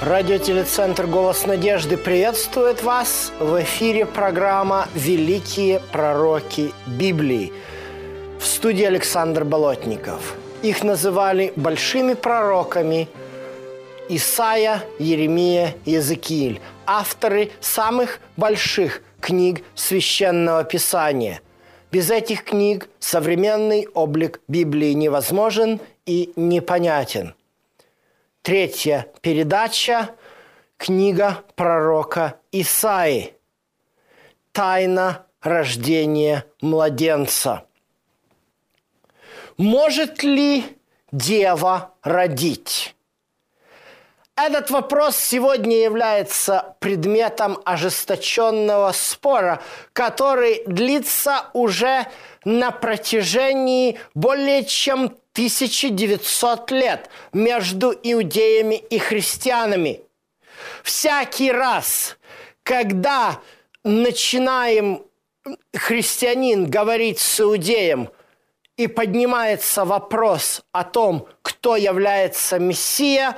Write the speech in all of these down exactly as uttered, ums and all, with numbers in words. Радиотелецентр «Голос Надежды» приветствует вас. В эфире программа «Великие пророки Библии». В студии Александр Болотников. Их называли большими пророками Исаия, Еремия, Иезекииль. Авторы самых больших книг Священного Писания. Без этих книг современный облик Библии невозможен и непонятен. Третья передача – книга пророка Исаии «Тайна рождения младенца». Может ли дева родить? Этот вопрос сегодня является предметом ожесточенного спора, который длится уже на протяжении более чем тысячи девятисот лет между иудеями и христианами. Всякий раз, когда начинаем христианин говорить с иудеем и поднимается вопрос о том, кто является Мессия,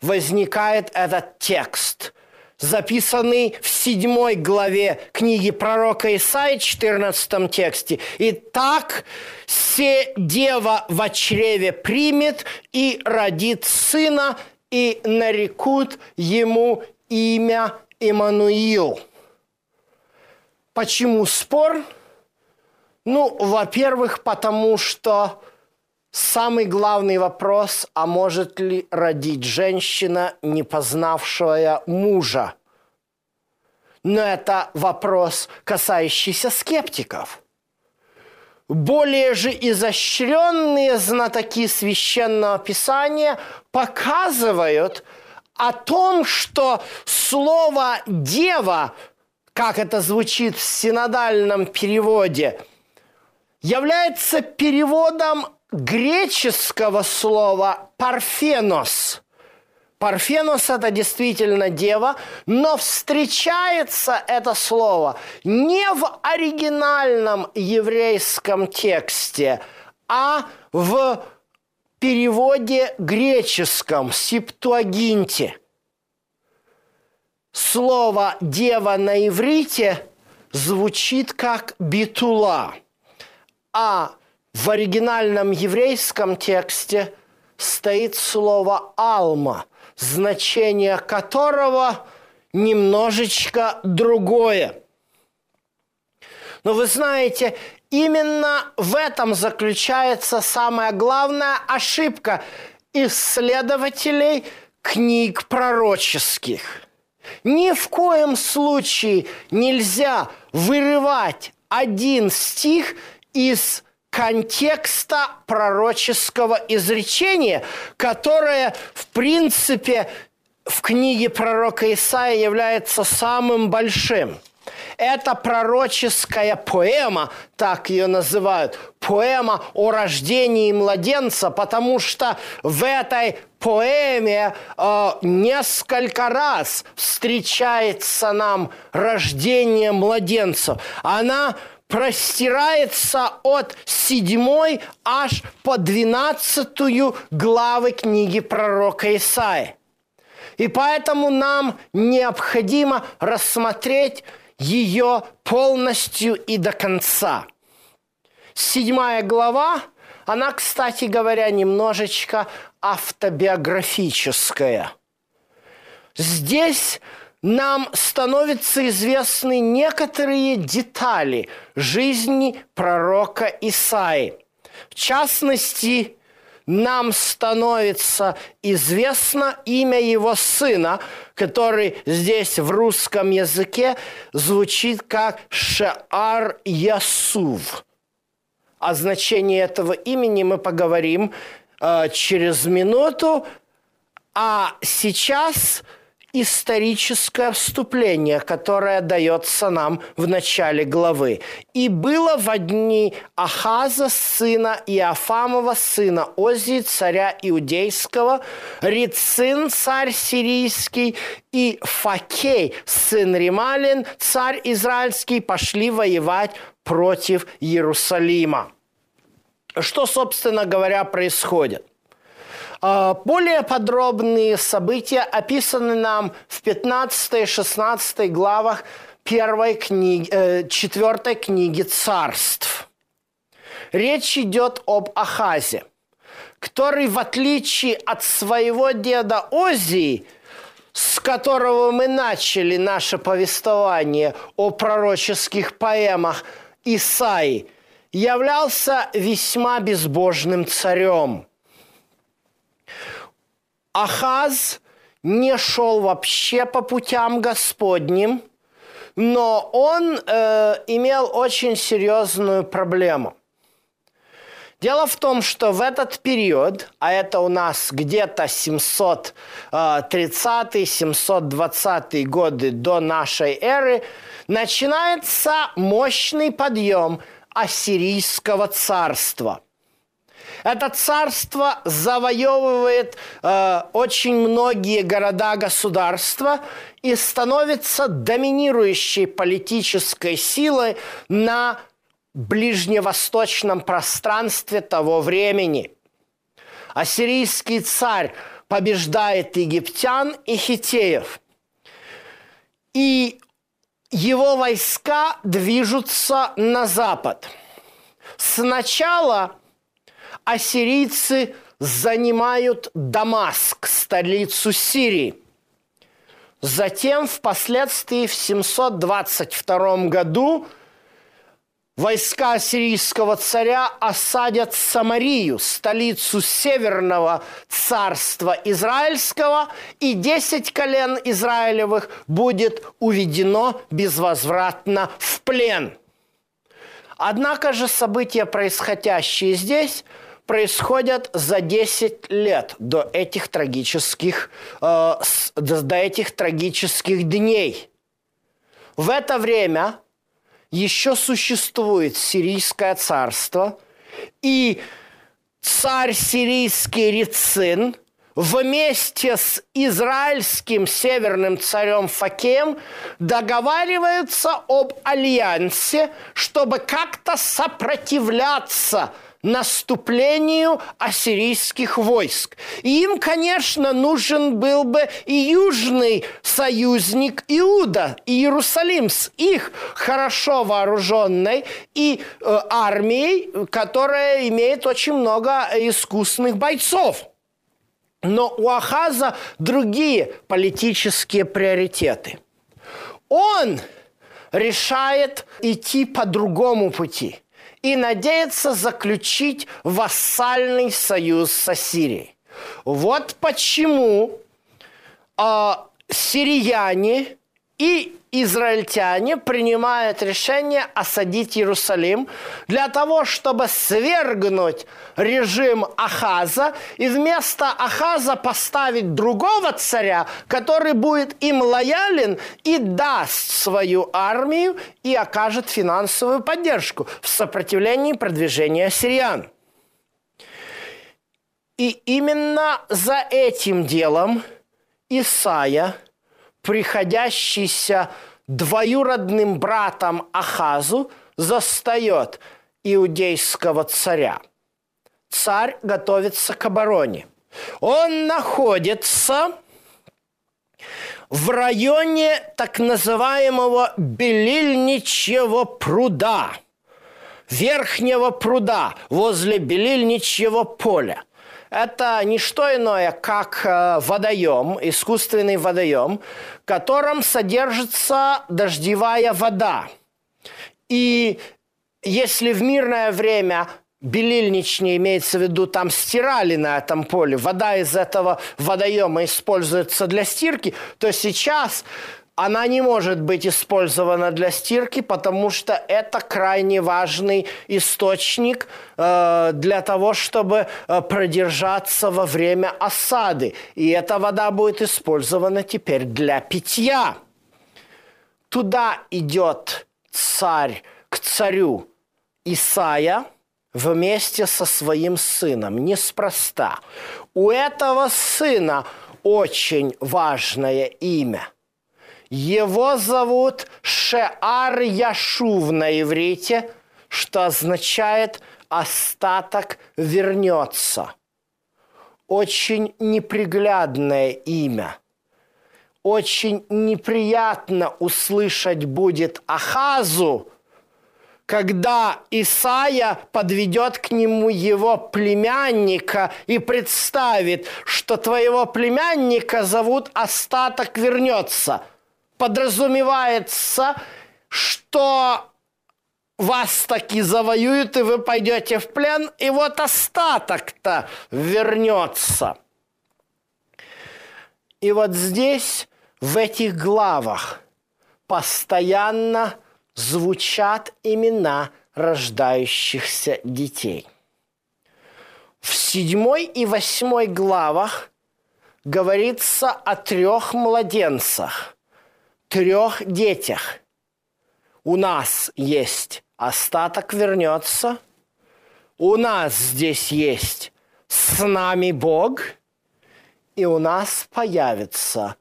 возникает этот текст, записанный в седьмой главе книги пророка Исаии, четырнадцатом тексте. «Итак, се дева во чреве примет и родит сына, и нарекут ему имя Иммануил». Почему спор? Ну, во-первых, потому что самый главный вопрос, а может ли родить женщина, не познавшая мужа? Но это вопрос, касающийся скептиков. Более же изощренные знатоки Священного Писания показывают о том, что слово «дева», как это звучит в синодальном переводе, является переводом греческого слова «парфенос». «Парфенос» – это действительно дева, но встречается это слово не в оригинальном еврейском тексте, а в переводе греческом, септуагинте. Слово «дева» на иврите звучит как «битула», а в оригинальном еврейском тексте стоит слово «алма», значение которого немножечко другое. Но вы знаете, именно в этом заключается самая главная ошибка исследователей книг пророческих. Ни в коем случае нельзя вырывать один стих из контекста пророческого изречения, которое, в принципе, в книге пророка Исаии является самым большим. Это пророческая поэма, так ее называют, поэма о рождении младенца, потому что в этой поэме э, несколько раз встречается нам рождение младенца. Она простирается от седьмой аж по двенадцатую главы книги пророка Исаии. И поэтому нам необходимо рассмотреть ее полностью и до конца. Седьмая глава, она, кстати говоря, немножечко автобиографическая. Здесь нам становятся известны некоторые детали жизни пророка Исаии. В частности, нам становится известно имя его сына, который здесь в русском языке звучит как Шеар Яшув. О значении этого имени мы поговорим э, через минуту, а сейчас историческое вступление, которое дается нам в начале главы. «И было во дни Ахаза, сына Иофамова, сына Озии, царя Иудейского, Рецин, царь Сирийский, и Факей, сын Рималин, царь Израильский, пошли воевать против Иерусалима». Что, собственно говоря, происходит? Более подробные события описаны нам в пятнадцатой-шестнадцатой главах первой книги, четвертой книги Царств. Речь идет об Ахазе, который, в отличие от своего деда Озии, с которого мы начали наше повествование о пророческих поэмах Исаии, являлся весьма безбожным царем. Ахаз не шел вообще по путям Господним, но он э, имел очень серьезную проблему. Дело в том, что в этот период, а это у нас где-то семьсот тридцатые семьсот двадцатые годы до нашей эры, начинается мощный подъем Ассирийского царства. Это царство завоевывает э, очень многие города-государства и становится доминирующей политической силой на ближневосточном пространстве того времени. Ассирийский царь побеждает египтян и хитеев. И его войска движутся на запад. Сначала ассирийцы занимают Дамаск, столицу Сирии. Затем, впоследствии, в семьсот двадцать втором году войска ассирийского царя осадят Самарию, столицу Северного царства Израильского, и десять колен Израилевых будет уведено безвозвратно в плен. Однако же события, происходящие здесь, происходят за десять лет до этих трагических, э, до этих трагических дней. В это время еще существует Сирийское царство, и царь сирийский Рецин вместе с израильским северным царем Факеем договариваются об альянсе, чтобы как-то сопротивляться наступлению ассирийских войск. И им, конечно, нужен был бы и южный союзник Иуда, и Иерусалим с их хорошо вооруженной и э, армией, которая имеет очень много искусных бойцов. Но у Ахаза другие политические приоритеты. Он решает идти по другому пути и надеется заключить вассальный союз с Ассирией. Вот почему э, сирияне и израильтяне принимают решение осадить Иерусалим для того, чтобы свергнуть режим Ахаза и вместо Ахаза поставить другого царя, который будет им лоялен и даст свою армию и окажет финансовую поддержку в сопротивлении продвижения сириян. И именно за этим делом Исаия, приходящийся двоюродным братом Ахазу, застает иудейского царя. Царь готовится к обороне. Он находится в районе так называемого Белильничьего пруда, Верхнего пруда, возле Белильничьего поля. Это не что иное, как водоем, искусственный водоем, в котором содержится дождевая вода. И если в мирное время белильничный, имеется в виду, там стирали на этом поле, вода из этого водоема используется для стирки, то сейчас она не может быть использована для стирки, потому что это крайне важный источник э, для того, чтобы э, продержаться во время осады. И эта вода будет использована теперь для питья. Туда идет царь, к царю Исаия вместе со своим сыном. Неспроста. У этого сына очень важное имя. Его зовут Шеар Яшув на иврите, что означает «остаток вернется». Очень неприглядное имя. Очень неприятно услышать будет Ахазу, когда Исаия подведет к нему его племянника и представит, что твоего племянника зовут «остаток вернется». Подразумевается, что вас таки завоюют, и вы пойдете в плен, и вот остаток-то вернется. И вот здесь, в этих главах, постоянно звучат имена рождающихся детей. В седьмой и восьмой главах говорится о трех младенцах. Трех детях. У нас есть остаток вернется, у нас здесь есть с нами Бог, и у нас появится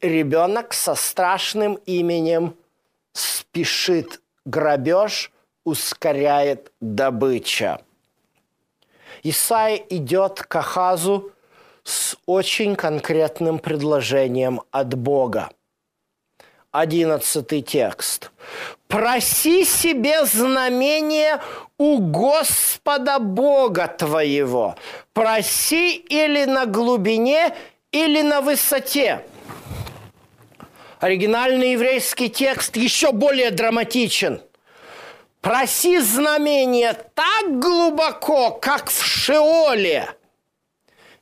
ребенок со страшным именем «Спешит грабеж, ускоряет добыча». Исаия идет к Ахазу с очень конкретным предложением от Бога. Одиннадцатый текст. «Проси себе знамение у Господа Бога твоего. Проси или на глубине, или на высоте». Оригинальный еврейский текст еще более драматичен. «Проси знамение так глубоко, как в Шеоле,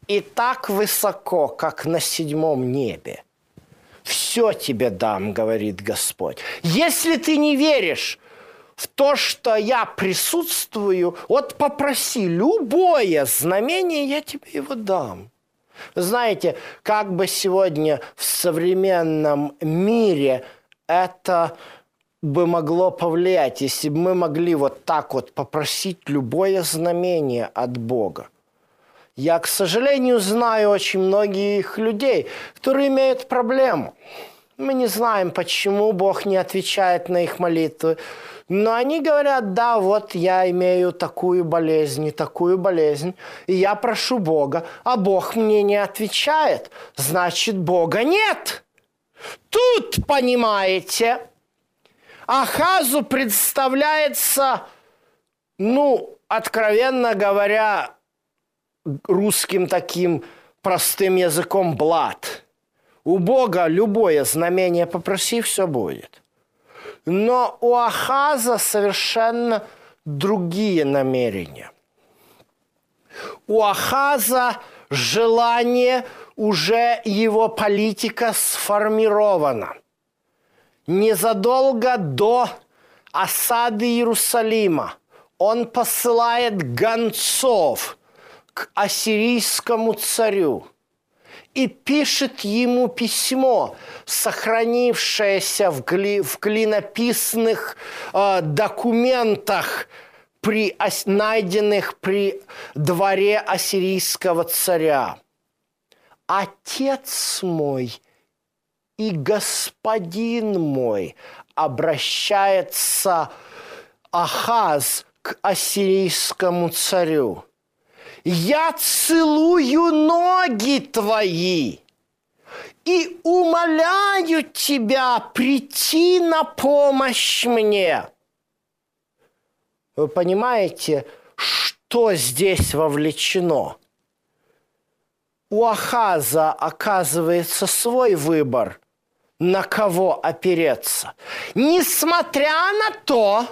и так высоко, как на седьмом небе. Все тебе дам, говорит Господь. Если ты не веришь в то, что я присутствую, вот попроси любое знамение, я тебе его дам». Знаете, как бы сегодня в современном мире это бы могло повлиять, если бы мы могли вот так вот попросить любое знамение от Бога. Я, к сожалению, знаю очень многих людей, которые имеют проблему. Мы не знаем, почему Бог не отвечает на их молитвы. Но они говорят: да, вот я имею такую болезнь и такую болезнь, и я прошу Бога, а Бог мне не отвечает. Значит, Бога нет. Тут, понимаете, Ахазу представляется, ну, откровенно говоря, русским таким простым языком блат. У Бога любое знамение попроси, все будет. Но у Ахаза совершенно другие намерения. У Ахаза желание, уже его политика сформирована. Незадолго до осады Иерусалима он посылает гонцов к ассирийскому царю и пишет ему письмо, сохранившееся в, гли, в глинописных э, документах, при, ос, найденных при дворе ассирийского царя. «Отец мой и господин мой», обращается Ахаз к ассирийскому царю. «Я целую ноги твои и умоляю тебя прийти на помощь мне». Вы понимаете, что здесь вовлечено? У Ахаза оказывается свой выбор, на кого опереться. Несмотря на то,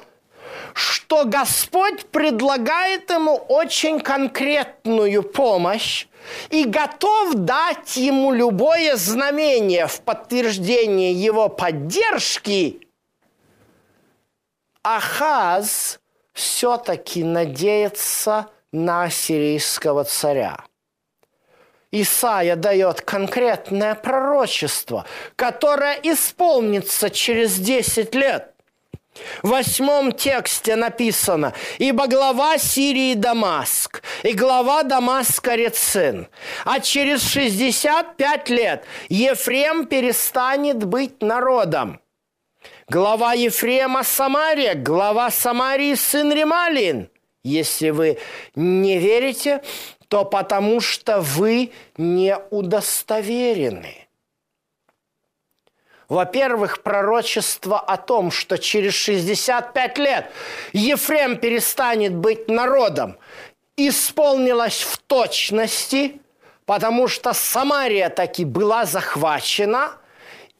что Господь предлагает ему очень конкретную помощь и готов дать ему любое знамение в подтверждение его поддержки, Ахаз все-таки надеется на ассирийского царя. Исаия дает конкретное пророчество, которое исполнится через десять лет. В восьмом тексте написано: «Ибо глава Сирии Дамаск, и глава Дамаска Рецин, а через шестьдесят пять лет Ефрем перестанет быть народом. Глава Ефрема Самария, глава Самарии сын Рималин». Если вы не верите, то потому что вы не удостоверены. Во-первых, пророчество о том, что через шестьдесят пять лет Ефрем перестанет быть народом, исполнилось в точности, потому что Самария таки была захвачена,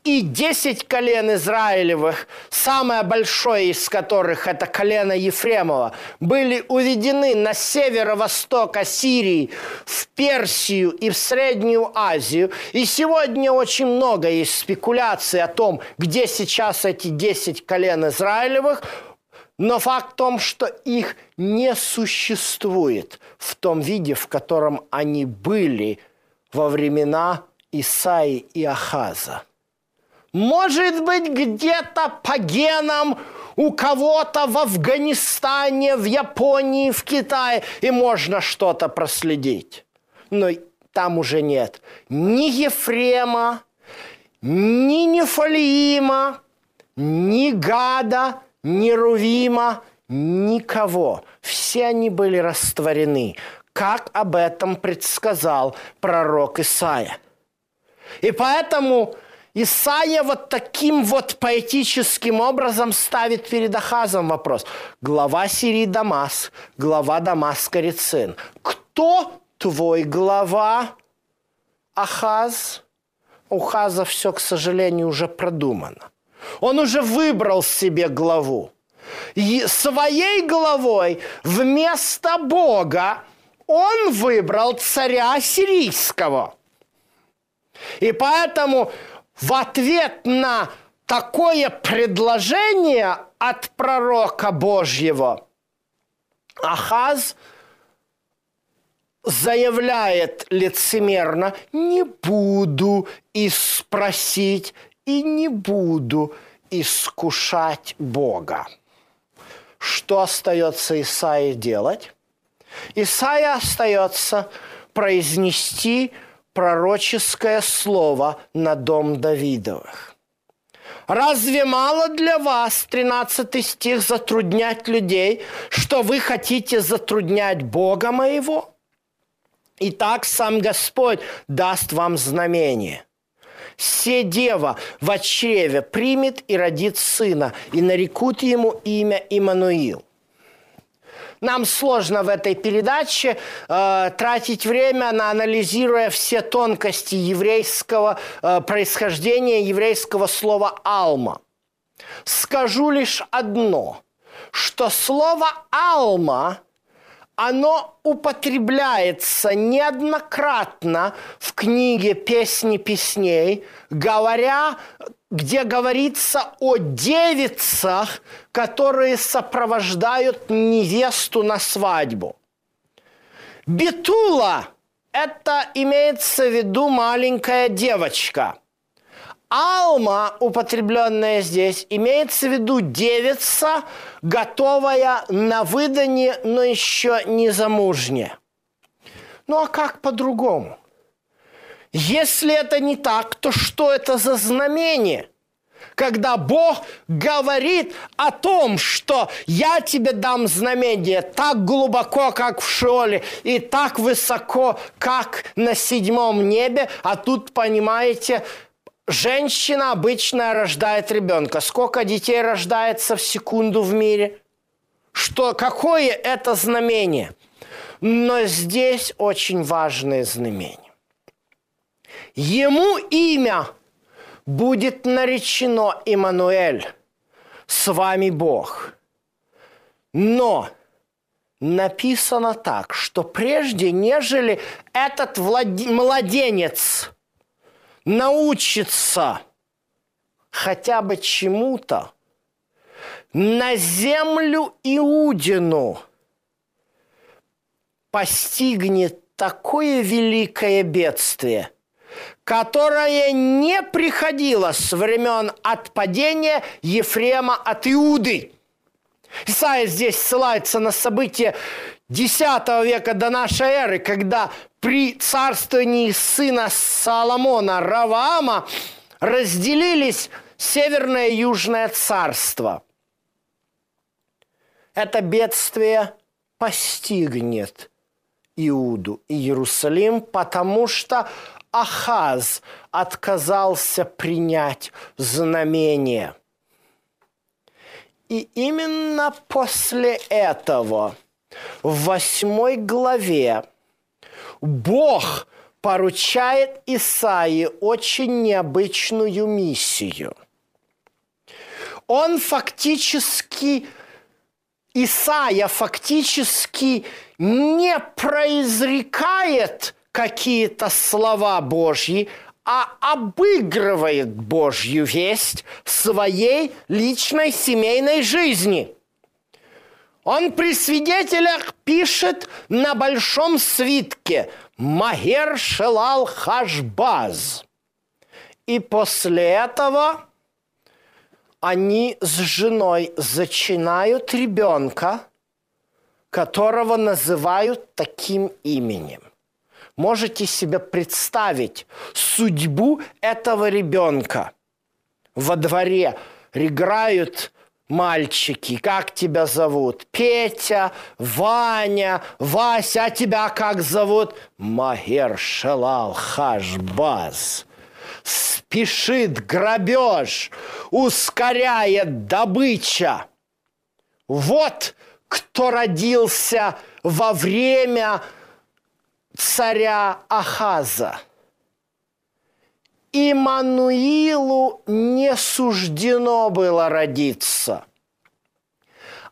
и десять колен Израилевых, самое большое из которых это колено Ефремова, были уведены на северо-восток Ассирии, в Персию и в Среднюю Азию. И сегодня очень много есть спекуляций о том, где сейчас эти десять колен Израилевых, но факт в том, что их не существует в том виде, в котором они были во времена Исаии и Ахаза. Может быть, где-то по генам у кого-то в Афганистане, в Японии, в Китае, и можно что-то проследить. Но там уже нет ни Ефрема, ни Нефалиима, ни Гада, ни Рувима, никого. Все они были растворены, как об этом предсказал пророк Исаия. И поэтому Исаия вот таким вот поэтическим образом ставит перед Ахазом вопрос. Глава Сирии Дамас, глава Дамаска Рецин. Кто твой глава, Ахаз? У Ахаза все, к сожалению, уже продумано. Он уже выбрал себе главу. И своей главой вместо Бога он выбрал царя сирийского. И поэтому в ответ на такое предложение от пророка Божьего Ахаз заявляет лицемерно: «Не буду испросить и не буду искушать Бога». Что остается Исаии делать? Исаии остается произнести пророческое слово на дом Давидовых. «Разве мало для вас, тринадцатый стих, затруднять людей, что вы хотите затруднять Бога моего? Итак, сам Господь даст вам знамение. Се дева в чреве примет и родит сына, и нарекут ему имя Иммануил». Нам сложно в этой передаче э, тратить время, на анализируя все тонкости еврейского э, происхождения, еврейского слова «алма». Скажу лишь одно, что слово «алма», оно употребляется неоднократно в книге «Песни песней», говоря, где говорится о девицах, которые сопровождают невесту на свадьбу. Бетула – это имеется в виду маленькая девочка. Алма, употребленная здесь, имеется в виду девица, готовая на выдание, но еще не замужняя. Ну а как по-другому? Если это не так, то что это за знамение? Когда Бог говорит о том, что я тебе дам знамение так глубоко, как в Шеоле, и так высоко, как на седьмом небе, а тут, понимаете, женщина обычно рождает ребенка. Сколько детей рождается в секунду в мире? Что, какое это знамение? Но здесь очень важное знамение. Ему имя будет наречено Иммануэль, с вами Бог. Но написано так, что прежде, нежели этот младенец научится хотя бы чему-то, на землю Иудину постигнет такое великое бедствие, которое не приходило с времен отпадения Ефрема от Иуды. Исаия здесь ссылается на события десятого века до нашей эры, когда при царствовании сына Соломона Раваама разделились Северное и Южное царство. Это бедствие постигнет Иуду и Иерусалим, потому что Ахаз отказался принять знамение. И именно после этого в восьмой главе Бог поручает Исаии очень необычную миссию. Он фактически... Исаия фактически не произрекает какие-то слова Божьи, а обыгрывает Божью весть в своей личной семейной жизни. Он при свидетелях пишет на большом свитке «Магер шелал хашбаз». И после этого... Они с женой зачинают ребенка, которого называют таким именем. Можете себе представить судьбу этого ребенка. Во дворе играют мальчики. Как тебя зовут? Петя, Ваня, Вася. А тебя как зовут? Магер шелал хашбаз. Спешит грабеж, ускоряет добыча. Вот кто родился во время царя Ахаза. Иммануилу не суждено было родиться.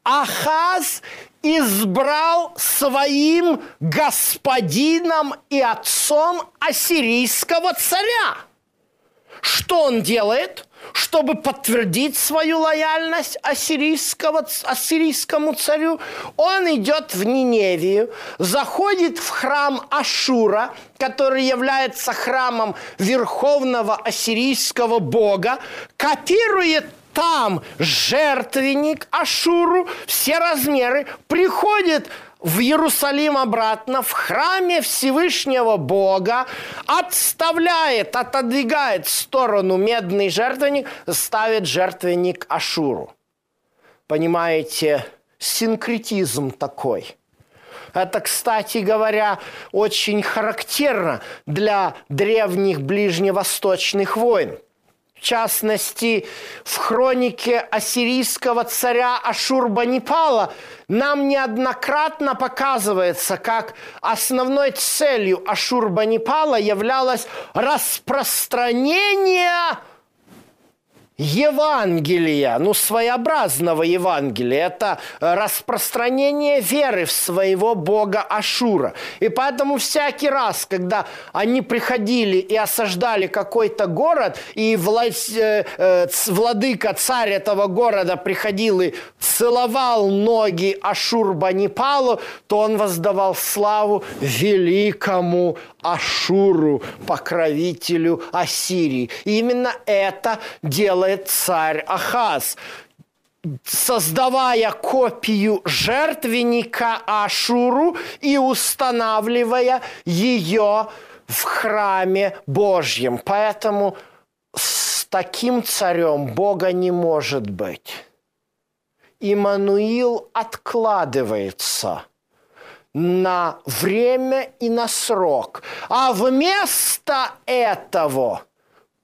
Ахаз избрал своим господином и отцом ассирийского царя. Что он делает, чтобы подтвердить свою лояльность ассирийского, ассирийскому царю? Он идет в Ниневию, заходит в храм Ашура, который является храмом верховного ассирийского бога, копирует там жертвенник Ашуру, все размеры, приходит в Иерусалим обратно, в храме Всевышнего Бога, отставляет, отодвигает в сторону медный жертвенник, ставит жертвенник Ашуру. Понимаете, синкретизм такой. Это, кстати говоря, очень характерно для древних ближневосточных войн. В частности, в хронике ассирийского царя Ашурбанипала нам неоднократно показывается, как основной целью Ашурбанипала являлось распространение Евангелия, ну, своеобразного Евангелия. Это распространение веры в своего бога Ашура. И поэтому всякий раз, когда они приходили и осаждали какой-то город, и власть, э, э, владыка, царь этого города приходил и целовал ноги Ашурбанипалу, то он воздавал славу великому Ашуру, покровителю Ассирии. И именно это делает царь Ахаз, создавая копию жертвенника Ашуру и устанавливая ее в храме Божьем. Поэтому с таким царем Бога не может быть. Иммануил откладывается на время и на срок, а вместо этого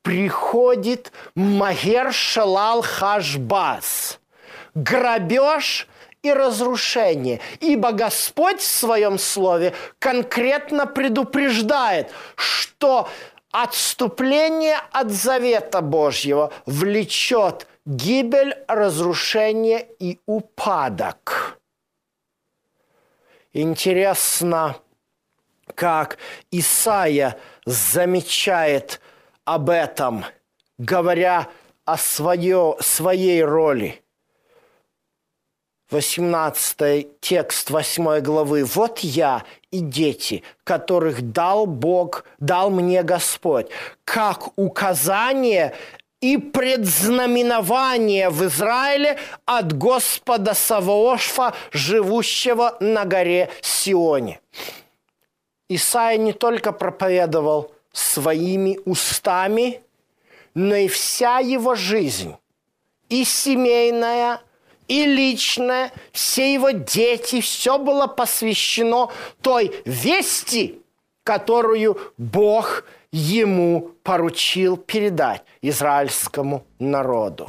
приходит Магер шелал хашбаз, грабеж и разрушение. Ибо Господь в своем слове конкретно предупреждает, что отступление от завета Божьего влечет гибель, разрушение и упадок. Интересно, как Исаия замечает об этом, говоря о свое, своей роли. восемнадцатый текст восьмой главы. «Вот я и дети, которых дал Бог, дал мне Господь, как указание и предзнаменование в Израиле от Господа Саваофа, живущего на горе Сионе». Исаия не только проповедовал своими устами, но и вся его жизнь, и семейная, и личная, все его дети, все было посвящено той вести, которую Бог ему поручил передать израильскому народу.